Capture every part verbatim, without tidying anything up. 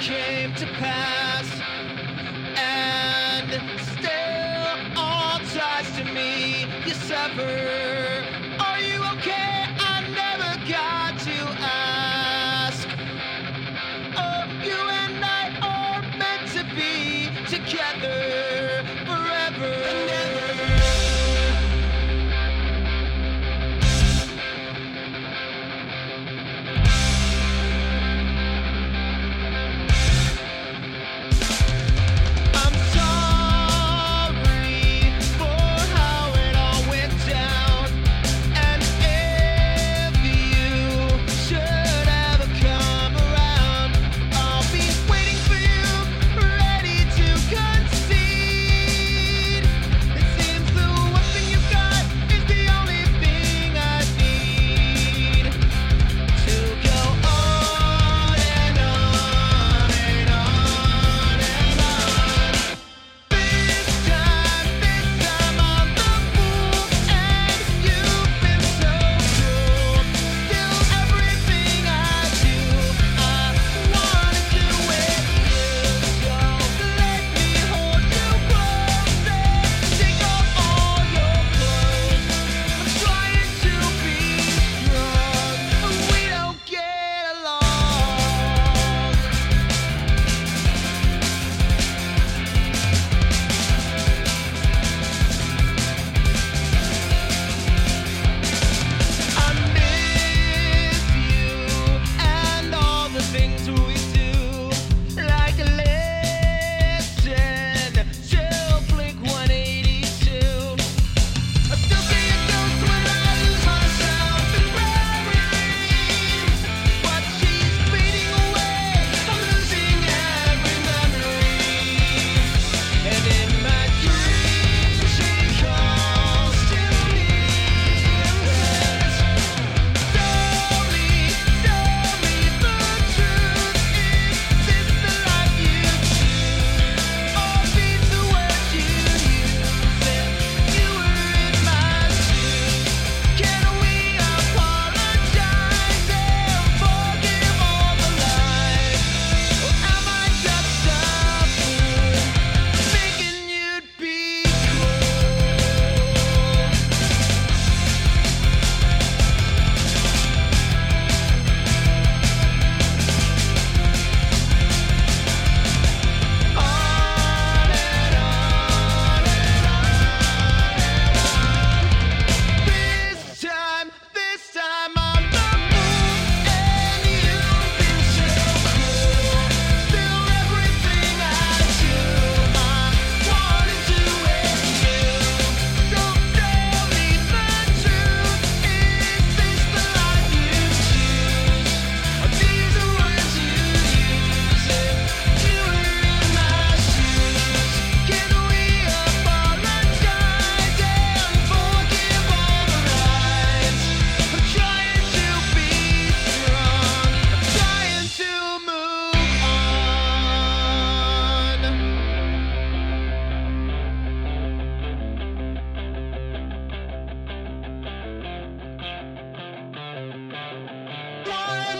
came to pass, and still all ties to me you sever. Are you okay? I never got to ask. Oh, you and I are meant to be together forever and ever.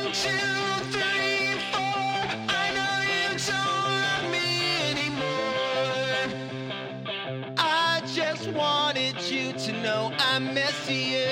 two, three, four, I know you don't love me anymore. I just wanted you to know I miss you.